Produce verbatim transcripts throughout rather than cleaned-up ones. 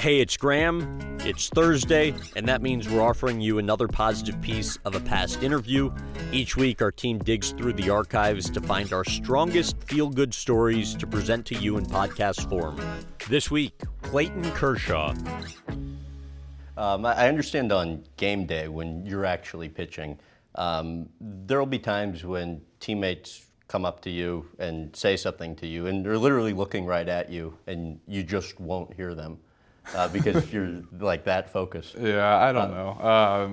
Hey, it's Graham, it's Thursday, and that means we're offering you another positive piece of a past interview. Each week, our team digs through the archives to find our strongest feel-good stories to present to you in podcast form. This week, Clayton Kershaw. Um, I understand on game day, when you're actually pitching, um, there'll be times when teammates come up to you and say something to you, and they're literally looking right at you, and you just won't hear them. Uh, because you're like that focused. Yeah, I don't know. Uh,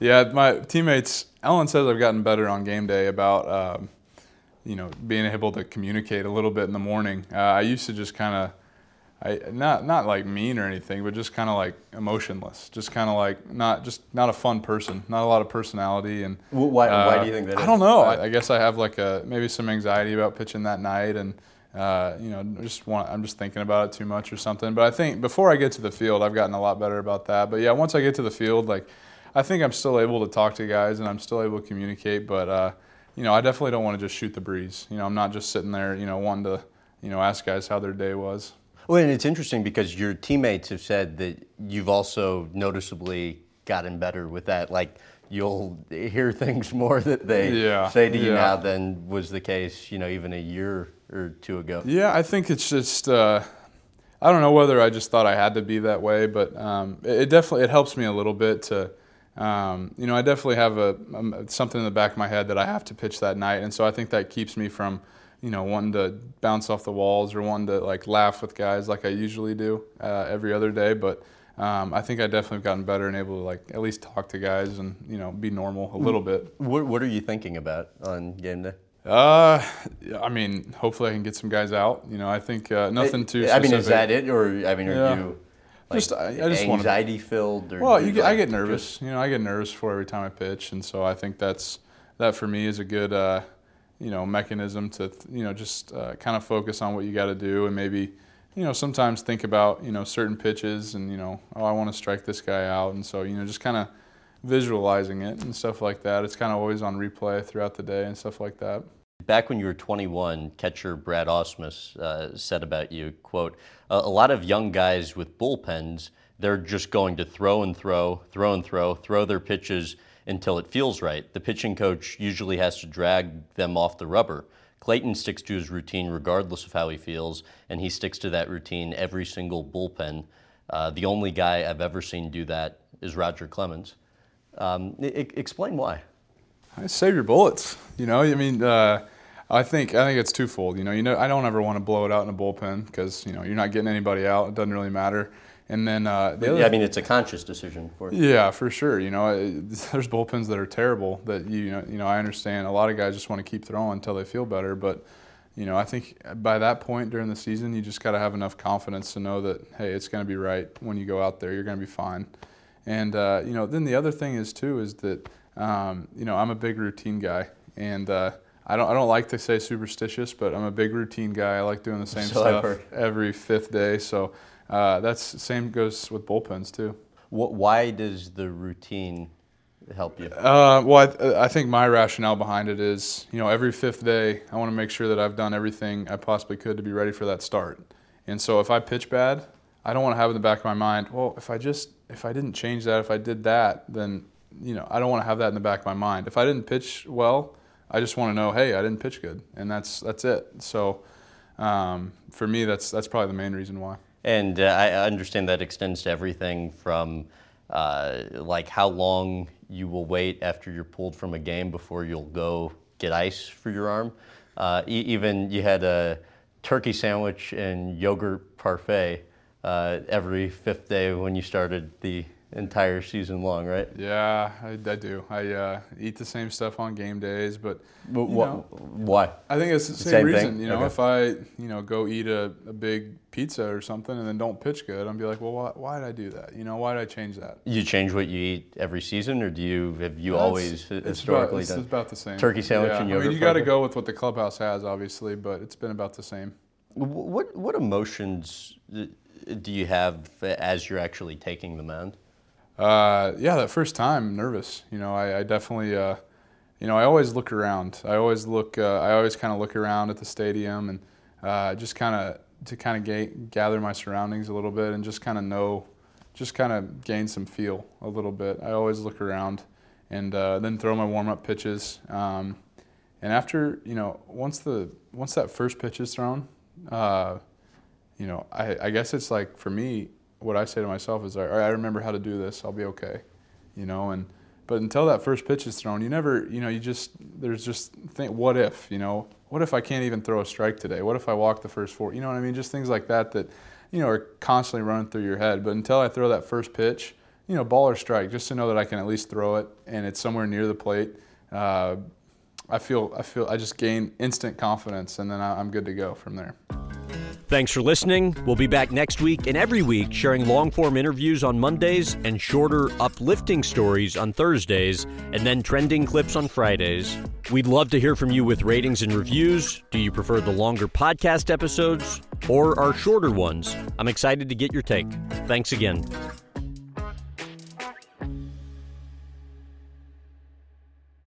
yeah, my teammates, Ellen says I've gotten better on game day about, um, you know, being able to communicate a little bit in the morning. Uh, I used to just kind of, I not not like mean or anything, but just kind of like emotionless, just kind of like not just not a fun person, not a lot of personality. And well, why, uh, why do you think that is? I don't know. I, I guess I have like a maybe some anxiety about pitching that night and. Uh, you know, just want, I'm just thinking about it too much or something. But I think before I get to the field, I've gotten a lot better about that. But yeah, once I get to the field, like, I think I'm still able to talk to guys and I'm still able to communicate. But, uh, you know, I definitely don't want to just shoot the breeze. You know, I'm not just sitting there, you know, wanting to, you know, ask guys how their day was. Well, and it's interesting because your teammates have said that you've also noticeably gotten better with that. Like, you'll hear things more that they yeah, say to you yeah. now than was the case, you know, even a year or two ago. Yeah, I think it's just, uh, I don't know whether I just thought I had to be that way, but um, it, it definitely, it helps me a little bit to, um, you know, I definitely have a, um, something in the back of my head that I have to pitch that night. And so I think that keeps me from, you know, wanting to bounce off the walls or wanting to like laugh with guys like I usually do uh, every other day. But um, I think I definitely have gotten better and able to like at least talk to guys and, you know, be normal a little bit. What, what are you thinking about on game day? Uh, I mean, hopefully I can get some guys out. You know, I think uh, nothing it, too specific. I mean, is that it, or I mean, are yeah. you like just, I, I just anxiety wanna, filled? Or well, you get, like, I get nervous. Just, you know, I get nervous for every time I pitch, and so I think that's that for me is a good uh, you know mechanism to you know just uh, kind of focus on what you got to do, and maybe you know sometimes think about you know certain pitches, and you know oh I want to strike this guy out, and so you know just kind of. Visualizing it and stuff like that. It's kind of always on replay throughout the day and stuff like that. Back when you were twenty-one, catcher Brad Ausmus uh, said about you, quote, a lot of young guys with bullpens, they're just going to throw and throw, throw and throw, throw their pitches until it feels right. The pitching coach usually has to drag them off the rubber. Clayton sticks to his routine regardless of how he feels, and he sticks to that routine every single bullpen. Uh, the only guy I've ever seen do that is Roger Clemens. Um, I- explain why. I save your bullets. You know, I mean, uh, I think I think it's twofold. You know, you know, I don't ever want to blow it out in a bullpen because you know you're not getting anybody out. It doesn't really matter. And then uh, the yeah, other, I mean, it's a conscious decision for you. Yeah, for sure. You know, it, there's bullpens that are terrible that you know, you know. I understand a lot of guys just want to keep throwing until they feel better, but. You know, I think by that point during the season, you just got to have enough confidence to know that, hey, it's going to be right when you go out there. You're going to be fine. And, uh, you know, then the other thing is, too, is that, um, you know, I'm a big routine guy. And uh, I don't I don't like to say superstitious, but I'm a big routine guy. I like doing the same so stuff every fifth day. So uh, that's same goes with bullpens, too. What, why does the routine help you? Uh, well, I, th- I think my rationale behind it is, you know, every fifth day, I want to make sure that I've done everything I possibly could to be ready for that start. And so if I pitch bad, I don't want to have in the back of my mind, well, if I just, if I didn't change that, if I did that, then, you know, I don't want to have that in the back of my mind. If I didn't pitch well, I just want to know, hey, I didn't pitch good, and that's that's it. So, um, for me, that's that's probably the main reason why. And uh, I understand that extends to everything from, uh, like, how long you will wait after you're pulled from a game before you'll go get ice for your arm. Uh, e- even you had a turkey sandwich and yogurt parfait. Uh, every fifth day when you started the entire season long, right? Yeah, I, I do. I uh, eat the same stuff on game days, but, but wh- know, why? I think it's the same, same reason. Thing? You know, okay. If I you know go eat a, a big pizza or something and then don't pitch good, I'd be like, well, why, why did I do that? You know, why did I change that? You change what you eat every season, or do you have you That's, always it's historically about, it's done? It's about the same. Turkey sandwich yeah. and yogurt. I mean, you got to go with what the clubhouse has, obviously, but it's been about the same. What what emotions? Do you have as you're actually taking the mound? Uh, yeah, that first time, nervous. You know, I, I definitely, uh, you know, I always look around. I always look, uh, I always kind of look around at the stadium and uh, just kind of to kind of ga- gather my surroundings a little bit and just kind of know, just kind of gain some feel a little bit. I always look around and uh, then throw my warm-up pitches. Um, and after, you know, once the once that first pitch is thrown, uh, you know, I, I guess it's like, for me, what I say to myself is, all right, I remember how to do this, I'll be okay, you know, and but until that first pitch is thrown, you never, you know, you just, there's just, think, what if, you know, what if I can't even throw a strike today? What if I walk the first four? You know what I mean? Just things like that that, you know, are constantly running through your head. But until I throw that first pitch, you know, ball or strike, just to know that I can at least throw it and it's somewhere near the plate, uh, I feel, I feel, I just gain instant confidence, and then I, I'm good to go from there. Thanks for listening. We'll be back next week and every week, sharing long-form interviews on Mondays and shorter, uplifting stories on Thursdays, and then trending clips on Fridays. We'd love to hear from you with ratings and reviews. Do you prefer the longer podcast episodes or our shorter ones? I'm excited to get your take. Thanks again.